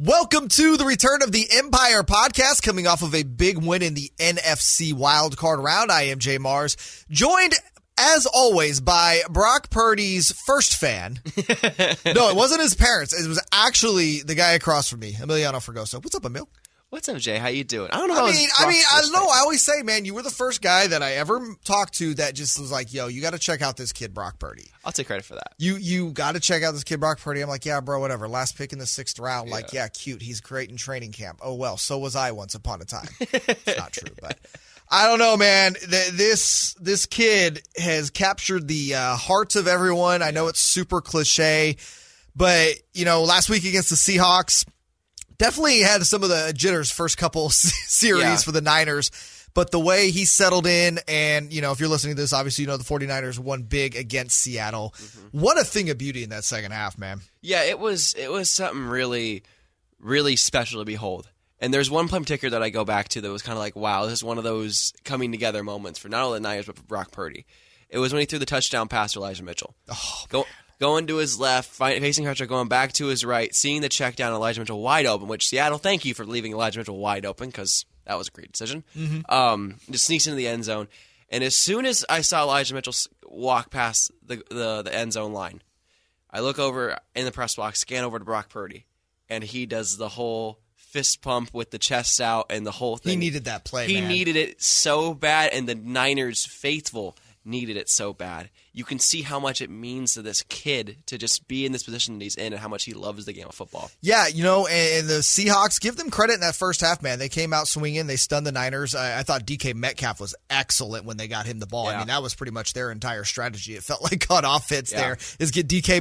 Welcome to the Return of the Empire podcast, coming off of a big win in the NFC wildcard round. I am Jay Mars, joined as always by Brock Purdy's first fan. No, it wasn't his parents. It was actually the guy across from me, Emiliano Forgoso. What's up, Emil? What's up, Jay? How you doing? I mean, I always say, man, you were the first guy that I ever talked to that just was like, yo, you got to check out this kid, Brock Purdy. I'll take credit for that. You got to check out this kid, Brock Purdy. I'm like, yeah, bro, whatever. Last pick in the 6th round. Yeah. Like, yeah, cute. He's great in training camp. Oh, well, so was I once upon a time. It's not true, but I don't know, man. This kid has captured the hearts of everyone. I know it's super cliche, but, you know, last week against the Seahawks, definitely had some of the jitters first couple series for the Niners, but the way he settled in, and, you know, if you're listening to this, obviously, you know, the 49ers won big against Seattle. Mm-hmm. What a thing of beauty in that second half, man. Yeah, it was something really, really special to behold. And there's one play in particular that I go back to that was kind of like, wow, this is one of those coming together moments for not only the Niners, but for Brock Purdy. It was when he threw the touchdown pass to Elijah Mitchell. Oh, going to his left, facing Crutcher, going back to his right, seeing the check down, Elijah Mitchell wide open, which Seattle, thank you for leaving Elijah Mitchell wide open because that was a great decision. Mm-hmm. Just sneaks into the end zone. And as soon as I saw Elijah Mitchell walk past the end zone line, I look over in the press box, scan over to Brock Purdy, and he does the whole fist pump with the chest out and the whole thing. He needed that play, man. He needed it so bad, and the Niners faithful needed it so bad. You can see how much it means to this kid to just be in this position that he's in and how much he loves the game of football. Yeah, you know, and the Seahawks, give them credit in that first half, man. They came out swinging. They stunned the Niners. I thought DK Metcalf was excellent when they got him the ball. Yeah. I mean, that was pretty much their entire strategy. It felt like on offense there is get DK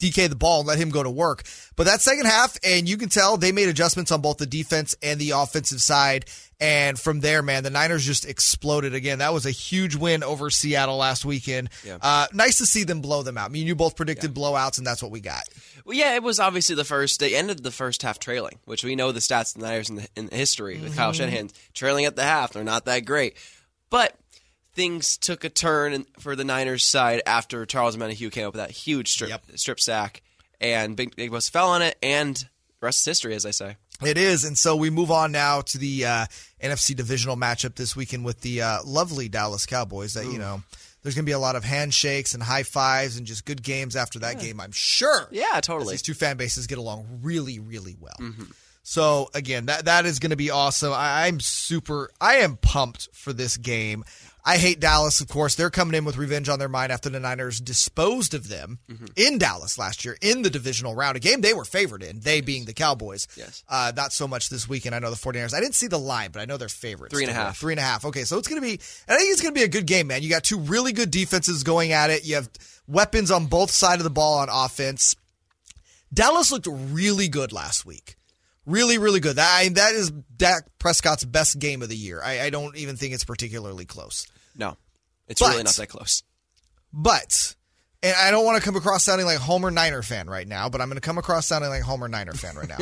the ball and let him go to work. But that second half, and you can tell they made adjustments on both the defense and the offensive side. And from there, man, the Niners just exploded again. That was a huge win over Seattle last weekend. Yeah. Nice to see them blow them out. I mean, you both predicted blowouts, and that's what we got. Well, yeah, it was obviously they ended the first half trailing, which we know the stats of the Niners in the history with Kyle Shanahan. Trailing at the half, they're not that great. But things took a turn for the Niners side after Charles Manahue came up with that huge strip sack, and Big Boss fell on it, and the rest is history, as I say. It is, and so we move on now to the NFC divisional matchup this weekend with the lovely Dallas Cowboys that, you know, there's going to be a lot of handshakes and high fives and just good games after that game, I'm sure. Yeah, totally. These two fan bases get along really, really well. Mm-hmm. So, again, that is going to be awesome. I am pumped for this game. I hate Dallas, of course. They're coming in with revenge on their mind after the Niners disposed of them in Dallas last year in the divisional round, a game they were favored in, they being the Cowboys. Yes. Not so much this weekend. I know the 49ers. I didn't see the line, but I know they're favorites. 3.5 3.5 Okay, so it's going to be – I think it's going to be a good game, man. You got two really good defenses going at it. You have weapons on both sides of the ball on offense. Dallas looked really good last week. Really, really good. That is Dak Prescott's best game of the year. I don't even think it's particularly close. No, it's really not that close. But, and I don't want to come across sounding like Homer Niner fan right now, but I'm going to come across sounding like Homer Niner fan right now.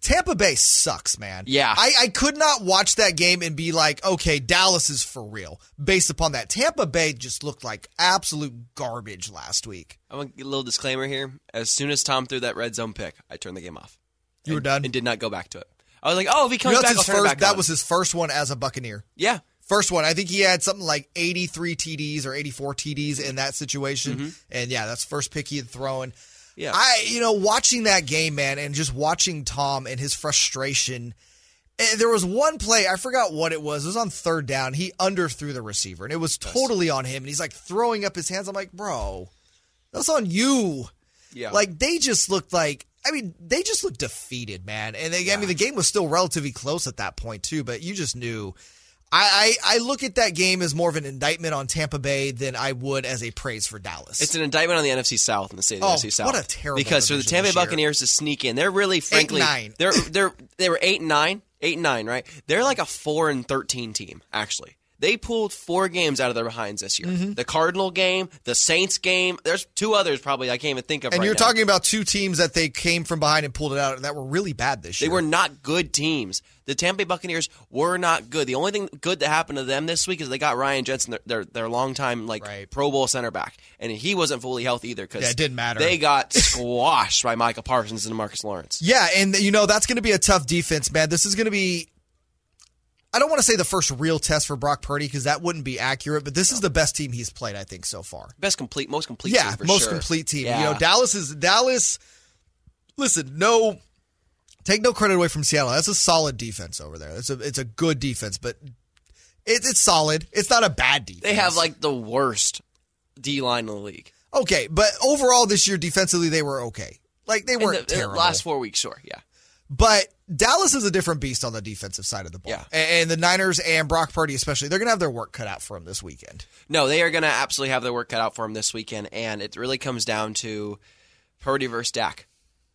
Tampa Bay sucks, man. Yeah. I could not watch that game and be like, okay, Dallas is for real based upon that. Tampa Bay just looked like absolute garbage last week. I'm going to get a little disclaimer here. As soon as Tom threw that red zone pick, I turned the game off. You were done? And did not go back to it. I was like, oh, if he comes back, I'll turn it back on. That was his first one as a Buccaneer. Yeah. First one. I think he had something like 83 TDs or 84 TDs in that situation. Mm-hmm. And, yeah, that's the first pick he had thrown. Yeah. Watching that game, man, and just watching Tom and his frustration. And there was one play. I forgot what it was. It was on 3rd down. He underthrew the receiver, and it was totally on him. And he's, like, throwing up his hands. I'm like, bro, that's on you. Yeah. Like, they just looked like. I mean, they just looked defeated, man. And I mean, the game was still relatively close at that point, too. But you just knew. I look at that game as more of an indictment on Tampa Bay than I would as a praise for Dallas. It's an indictment on the NFC South and the state of the NFC South. What a terrible! Because for the Tampa Bay Buccaneers to sneak in, they're really, frankly, 8-9. They were 8-9, right? They're like a 4-13 team, actually. They pulled 4 games out of their behinds this year. Mm-hmm. The Cardinal game, the Saints game. There's 2 others probably I can't even think of. And right you're now. Talking about 2 teams that they came from behind and pulled it out that were really bad this year. They were not good teams. The Tampa Bay Buccaneers were not good. The only thing good that happened to them this week is they got Ryan Jensen, their longtime Pro Bowl center back, and he wasn't fully healthy either because it didn't matter. They got squashed by Michael Parsons and Marcus Lawrence. Yeah, and that's going to be a tough defense, man. This is going to be. I don't want to say the first real test for Brock Purdy because that wouldn't be accurate, but this is the best team he's played, I think, so far. Most complete team for sure. Yeah, most complete team. Yeah. Dallas, listen, take no credit away from Seattle. That's a solid defense over there. It's a good defense, but it's solid. It's not a bad defense. They have, the worst D-line in the league. Okay, but overall this year, defensively, they were okay. They weren't terrible. The last 4 weeks, sure, yeah. But Dallas is a different beast on the defensive side of the ball. Yeah. And the Niners and Brock Purdy especially, they're going to have their work cut out for them this weekend. No, they are going to absolutely have their work cut out for them this weekend, and it really comes down to Purdy versus Dak.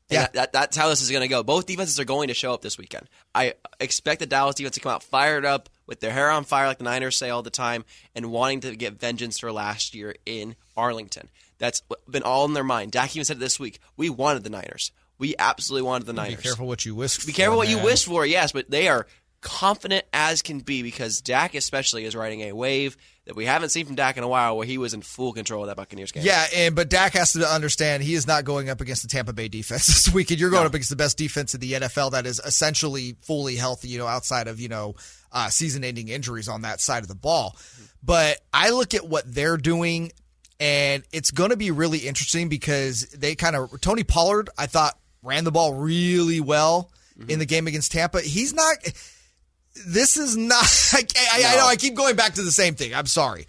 And that's how this is going to go. Both defenses are going to show up this weekend. I expect the Dallas defense to come out fired up with their hair on fire like the Niners say all the time and wanting to get vengeance for last year in Arlington. That's been all in their mind. Dak even said this week, we wanted the Niners. We absolutely wanted the Niners. Be careful what you wish for. Be careful what you wish for, yes, but they are confident as can be because Dak especially is riding a wave that we haven't seen from Dak in a while where he was in full control of that Buccaneers game. Yeah, but Dak has to understand he is not going up against the Tampa Bay defense this weekend. You're going up against the best defense in the NFL that is essentially fully healthy, outside of, season-ending injuries on that side of the ball. Mm-hmm. But I look at what they're doing, and it's going to be really interesting because Tony Pollard, I thought, ran the ball really well in the game against Tampa. I know I keep going back to the same thing. I'm sorry.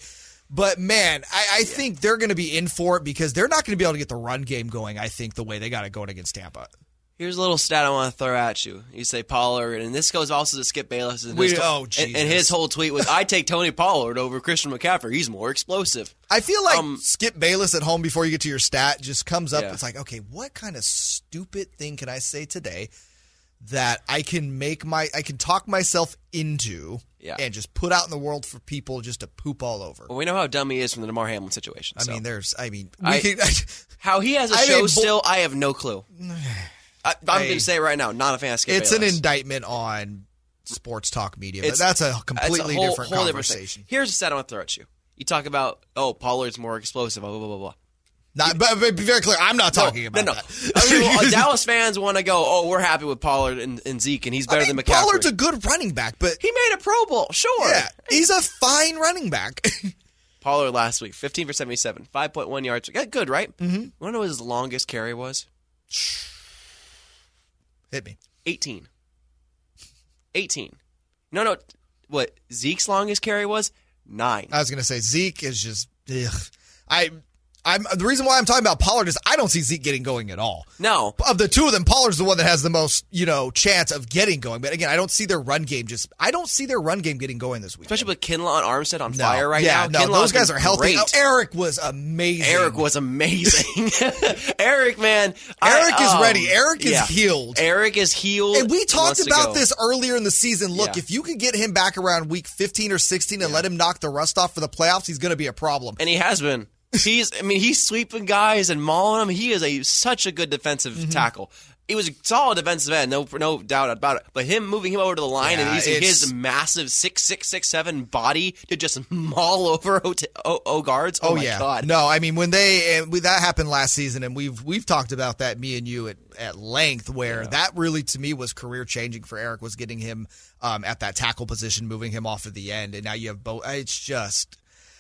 But, man, I think they're going to be in for it because they're not going to be able to get the run game going, I think, the way they got it going against Tampa. Here's a little stat I want to throw at you. You say Pollard, and this goes also to Skip Bayless. And his whole tweet was, I take Tony Pollard over Christian McCaffrey. He's more explosive. I feel like Skip Bayless at home before you get to your stat just comes up. Yeah. It's like, okay, what kind of stupid thing can I say today that I can talk myself into and just put out in the world for people just to poop all over. Well, we know how dumb he is from the DeMar Hamlin situation. How he has a show still, I have no clue. I'm going to say right now, not a fan of Skip Bayless. It's an indictment on sports talk media, but that's a completely different conversation. Here's a stat I want to throw at you. You talk about, Pollard's more explosive, blah, blah, blah, blah. But be very clear, I'm not talking about that. Dallas fans want to go, we're happy with Pollard and Zeke, and he's better than McCaffrey. Pollard's a good running back, but... He made a Pro Bowl, sure. Yeah, he's a fine running back. Pollard last week, 15 for 77, 5.1 yards. Good, right? Mm-hmm. You want to know what his longest carry was? Hit me. 18. No. What Zeke's longest carry was? 9. I was going to say Zeke is just... Ugh. The reason why I'm talking about Pollard is I don't see Zeke getting going at all. No. Of the two of them, Pollard's the one that has the most, chance of getting going. But again, I don't see their run game getting going this week. Especially with Kinlaw and Armstead on fire right now. Yeah, no, those guys are healthy. Oh, Eric was amazing. Eric, man. Eric is ready. Eric is healed. Eric is healed. And we talked about this earlier in the season. Look, if you can get him back around week 15 or 16 and let him knock the rust off for the playoffs, he's going to be a problem. And he has been. He's sweeping guys and mauling them. He is such a good defensive tackle. It was a solid defensive end, no doubt about it. But moving him over to the line and using his massive 6'7" body to just maul over guards. Oh my God! No, when that happened last season, and we've talked about that, me and you at length, where that really to me was career changing for Eric, was getting him at that tackle position, moving him off of the end, and now you have both. It's just.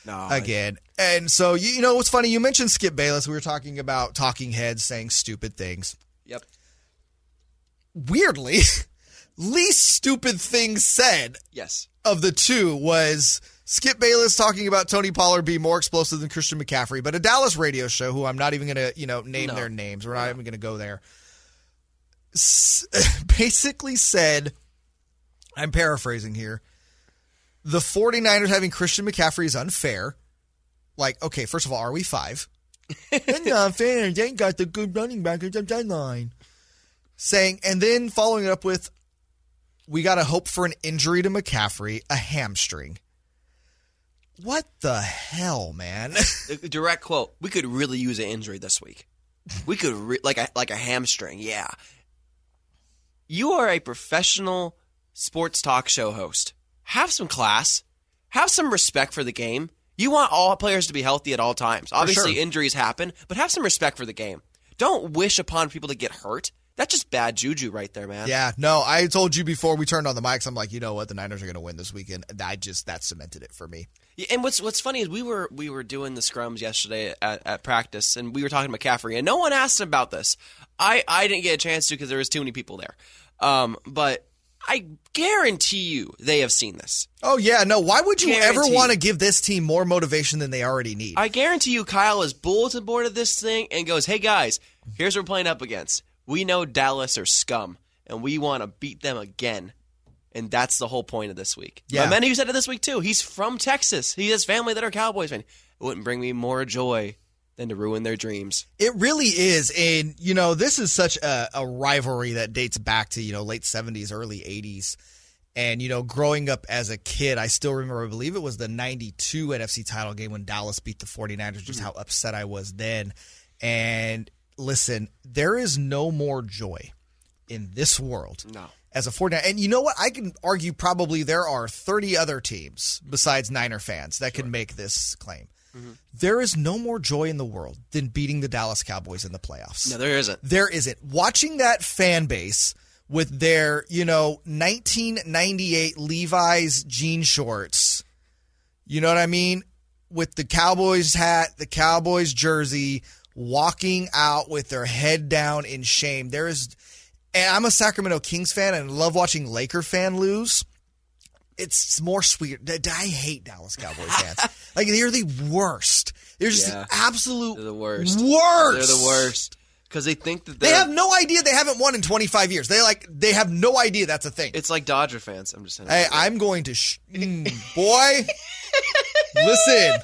No, again. And so, what's funny, you mentioned Skip Bayless. We were talking about talking heads saying stupid things. Yep. Weirdly, least stupid thing said of the two was Skip Bayless talking about Tony Pollard being more explosive than Christian McCaffrey, but a Dallas radio show, who I'm not even going to, name their names. We're not even going to go there. Basically said, I'm paraphrasing here, the 49ers having Christian McCaffrey is unfair. Okay, first of all, are we 5? That's not fair. They ain't got the good running back at the deadline. And then following it up with, we got to hope for an injury to McCaffrey, a hamstring. What the hell, man? Direct quote, we could really use an injury this week. We could, like a hamstring, yeah. You are a professional sports talk show host. Have some class. Have some respect for the game. You want all players to be healthy at all times. Obviously, injuries happen, but have some respect for the game. Don't wish upon people to get hurt. That's just bad juju right there, man. Yeah, no, I told you before we turned on the mics, I'm like, you know what, the Niners are going to win this weekend. That cemented it for me. Yeah, and what's funny is we were doing the scrums yesterday at practice, and we were talking to McCaffrey, and no one asked about this. I didn't get a chance to because there was too many people there. But I guarantee you they have seen this. Oh, yeah, no, why would you ever want to give this team more motivation than they already need? I guarantee you Kyle is bulletin board of this thing and goes, hey, guys, here's what we're playing up against. We know Dallas are scum, and we want to beat them again. And that's the whole point of this week. Yeah. Manahue said it this week, too. He's from Texas. He has family that are Cowboys fans. It wouldn't bring me more joy than to ruin their dreams. It really is. And, you know, this is such a rivalry that dates back to, you know, late 70s, early 80s. And, you know, growing up as a kid, I still remember, I believe it was the 92 NFC title game when Dallas beat the 49ers, just how upset I was then. And listen, there is no more joy in this world as a 49er. And you know what? I can argue probably there are 30 other teams besides Niner fans that can make this claim. Mm-hmm. There is no more joy in the world than beating the Dallas Cowboys in the playoffs. No, there isn't. There isn't. Watching that fan base with their, you know, 1998 Levi's jean shorts, you know what I mean? With the Cowboys hat, the Cowboys jersey, walking out with their head down in shame. And I'm a Sacramento Kings fan and love watching Laker fan lose. It's more sweet. I hate Dallas Cowboys fans. Like, they're the worst. They're just the absolute they're the worst. They're the worst. Because they think that they have no idea they haven't won in 25 years. They have no idea that's a thing. It's like Dodger fans. I'm just saying. I'm going to boy. Listen.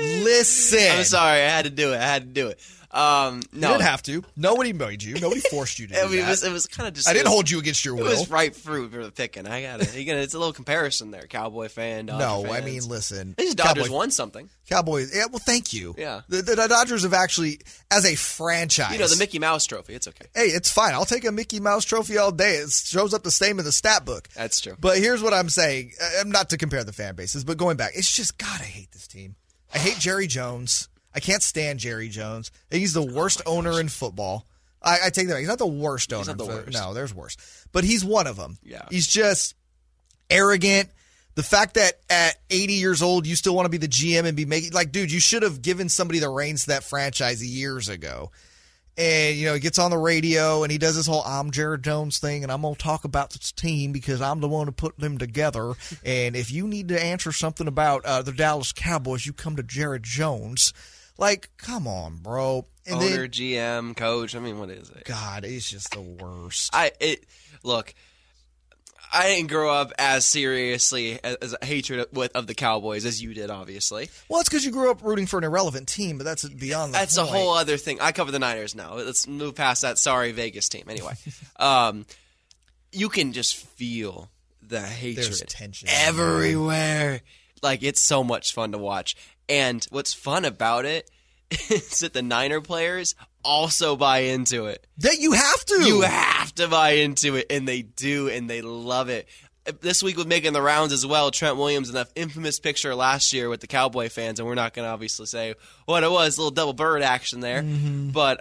I'm sorry. I had to do it. No. You didn't have to. Nobody made you. Nobody forced you to do that. It was kind of just. I didn't hold you against your will. It was ripe fruit for the picking. I got it. It's a little comparison there. Cowboy fan, Dodger fans. I mean, listen. These Dodgers won something. Cowboys. Yeah, well, thank you. Yeah. The Dodgers have actually, as a franchise. You know, the Mickey Mouse trophy. It's okay. Hey, it's fine. I'll take a Mickey Mouse trophy all day. It shows up the same in the stat book. That's true. But here's what I'm saying. I'm not to compare the fan bases, but going back, it's just, God, I hate this team. I hate Jerry Jones. I can't stand Jerry Jones. He's the worst owner in football. I take that back. He's not the worst owner. He's not the worst. No, there's worse. But he's one of them. Yeah. He's just arrogant. The fact that at 80 years old, you still want to be the GM and be making – like, dude, you should have given somebody the reins to that franchise years ago. And, you know, he gets on the radio and he does this whole I'm Jerry Jones thing and I'm going to talk about this team because I'm the one who put them together. And if you need to answer something about the Dallas Cowboys, you come to Jerry Jones. Like, come on, bro. And owner, then, GM, coach. I mean, what is it? God, it's just the worst. Look, I didn't grow up as seriously as a hatred of the Cowboys as you did, obviously. Well, it's because you grew up rooting for an irrelevant team, but that's beyond the That's point. A whole other thing. I cover the Niners now. Let's move past that sorry Vegas team. Anyway, you can just feel the hatred. There's tension everywhere. Like, it's so much fun to watch. And what's fun about it is that the Niner players also buy into it. That you have to. You have to buy into it, and they do, and they love it. This week with making the rounds as well, Trent Williams and that infamous picture last year with the Cowboy fans, and we're not going to obviously say what it was, a little double bird action there. Mm-hmm. But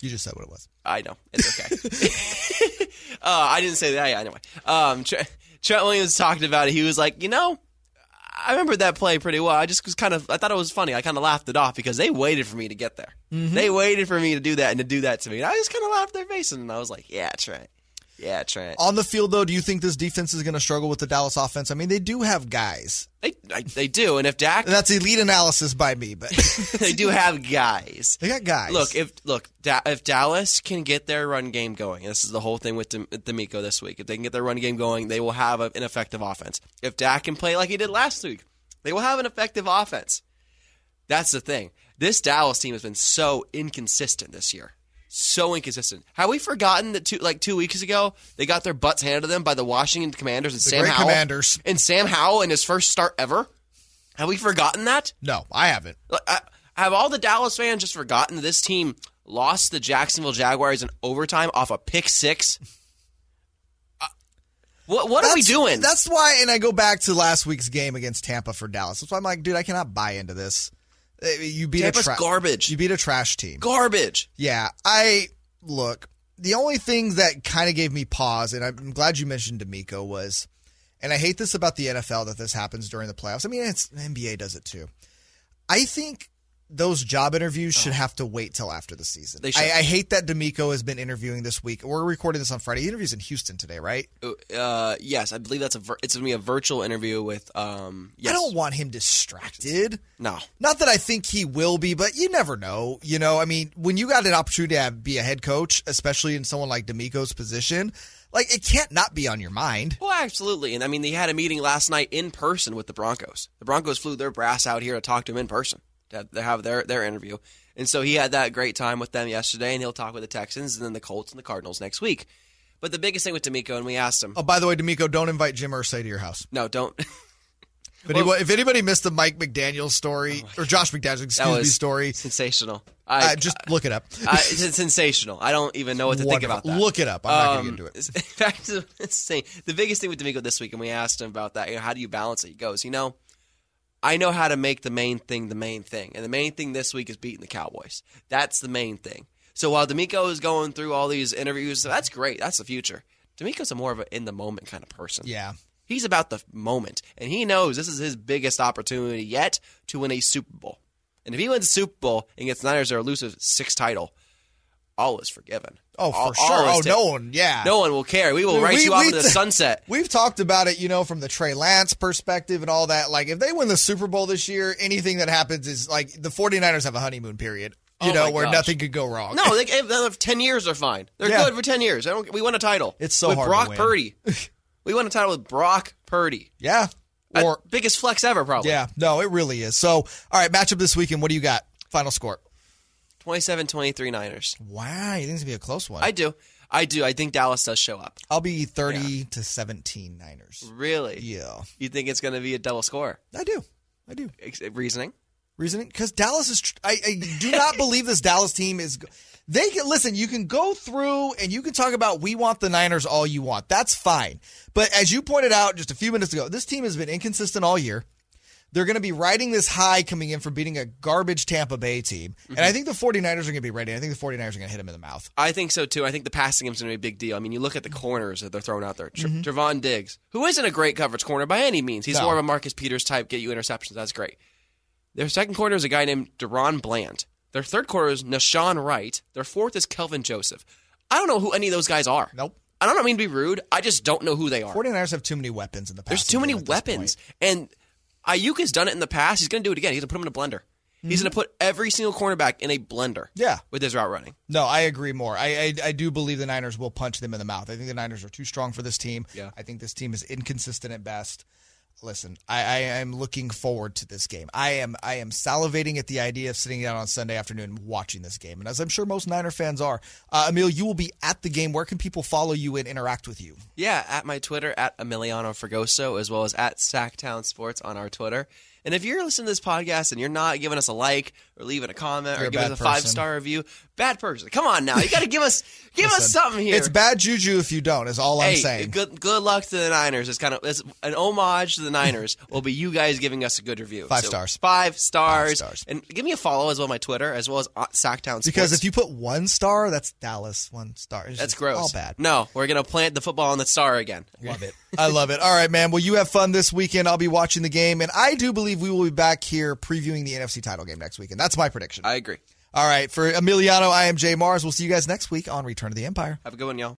you just said what it was. I know. It's okay. I didn't say that. Yeah, anyway. Trent Williams talked about it. He was like, you know, I remember that play pretty well. I just was I thought it was funny. I kind of laughed it off because they waited for me to get there. Mm-hmm. They waited for me to do that and to do that to me. And I just kind of laughed their faces and I was like, yeah, Trent. Yeah, Trent. On the field, though, do you think this defense is going to struggle with the Dallas offense? I mean, they do have guys. They do. And if Dak. That's elite analysis by me, but. They do have guys. They got guys. Look, if Dallas can get their run game going, and this is the whole thing with DeMeco this week. If they can get their run game going, they will have an effective offense. If Dak can play like he did last week, they will have an effective offense. That's the thing. This Dallas team has been so inconsistent this year. So inconsistent. Have we forgotten that 2 weeks ago they got their butts handed to them by the Washington Commanders and Sam Howell? And Sam Howell in his first start ever. Have we forgotten that? No, I haven't. Have all the Dallas fans just forgotten this team lost the Jacksonville Jaguars in overtime off a pick six? What are we doing? That's why, and I go back to last week's game against Tampa for Dallas. That's why I'm like, dude, I cannot buy into this. You beat Tampa's garbage. You beat a trash team. Garbage. Yeah, look, the only thing that kind of gave me pause, and I'm glad you mentioned DeMeco, was, and I hate this about the NFL that this happens during the playoffs. I mean, the NBA does it too. I think those job interviews should have to wait till after the season. I hate that DeMeco has been interviewing this week. We're recording this on Friday. He interviews in Houston today, right? Yes, I believe that's it's going to be a virtual interview with yes. I don't want him distracted. No. Not that I think he will be, but you never know. You know, I mean, when you got an opportunity to be a head coach, especially in someone like DeMeco's position, like it can't not be on your mind. Well, absolutely. And I mean, they had a meeting last night in person with the Broncos. The Broncos flew their brass out here to talk to him in person. They have their interview. And so he had that great time with them yesterday, and he'll talk with the Texans and then the Colts and the Cardinals next week. But the biggest thing with DeMeco, and we asked him. Oh, by the way, DeMeco, don't invite Jim Irsay to your house. No, don't. Well, if anybody missed the Mike McDaniel story, or Josh McDaniel, story. Sensational. Just look it up. It's sensational. I don't even know what to think about that. Look it up. I'm not going to get into it. In fact, the biggest thing with DeMeco this week, and we asked him about that, how do you balance it? He goes, I know how to make the main thing. And the main thing this week is beating the Cowboys. That's the main thing. So while DeMeco is going through all these interviews, that's great. That's the future. DeMeco's more of an in-the-moment kind of person. Yeah. He's about the moment. And he knows this is his biggest opportunity yet to win a Super Bowl. And if he wins a Super Bowl and gets Niners their elusive sixth title, all is forgiven. Oh, for sure. No one will care. We will write you off into the sunset. We've talked about it, from the Trey Lance perspective and all that. Like, if they win the Super Bowl this year, anything that happens is, like, the 49ers have a honeymoon period, where nothing could go wrong. No, they have 10 years are fine. They're good for 10 years. We won a title. It's so hard to win. We won a title with Brock Purdy. Yeah. Biggest flex ever, probably. Yeah. No, it really is. So, all right, matchup this weekend. What do you got? Final score. 27-23 Niners. Wow, you think it's going to be a close one? I do. I think Dallas does show up. I'll be 30-17 Niners. Really? Yeah. You think it's going to be a double score? I do. Reasoning? Because Dallas is I do not believe this Dallas team is listen, you can go through and you can talk about we want the Niners all you want. That's fine. But as you pointed out just a few minutes ago, this team has been inconsistent all year. They're going to be riding this high coming in from beating a garbage Tampa Bay team. Mm-hmm. And I think the 49ers are going to be ready. I think the 49ers are going to hit them in the mouth. I think so, too. I think the passing game is going to be a big deal. I mean, you look at the corners that they're throwing out there. Javon Diggs, who isn't a great coverage corner by any means. He's more of a Marcus Peters type, get you interceptions. That's great. Their second corner is a guy named Deron Bland. Their third corner is Nahshon Wright. Their fourth is Kelvin Joseph. I don't know who any of those guys are. Nope. I don't mean to be rude. I just don't know who they are. 49ers have too many weapons in the past. There's too many weapons. And Ayuk has done it in the past. He's going to do it again. He's going to put him in a blender. Mm-hmm. He's going to put every single cornerback in a blender with his route running. No, I agree more. I do believe the Niners will punch them in the mouth. I think the Niners are too strong for this team. Yeah. I think this team is inconsistent at best. Listen, I am looking forward to this game. I am salivating at the idea of sitting down on Sunday afternoon and watching this game. And as I'm sure most Niner fans are, Emil, you will be at the game. Where can people follow you and interact with you? Yeah, at my Twitter, at Emiliano Forgoso, as well as at Sacktown Sports on our Twitter. And if you're listening to this podcast and you're not giving us a like or leaving a comment or giving us a 5-star review, bad person. Come on now. You got to give us something here. It's bad juju if you don't is all I'm saying. Good luck to the Niners. It's an homage to the Niners will be you guys giving us a good review. 5 stars. 5 stars. 5 stars. And give me a follow as well on my Twitter as well as Sacktown Sports. Because if you put 1 star, that's Dallas 1 star. That's gross. All bad. No, we're going to plant the football on the star again. Love it. I love it. All right, man. Well, you have fun this weekend. I'll be watching the game. And I do believe we will be back here previewing the NFC title game next weekend. That's my prediction. I agree. All right. For Emiliano, I am Jay Mars. We'll see you guys next week on Return to the Empire. Have a good one, y'all.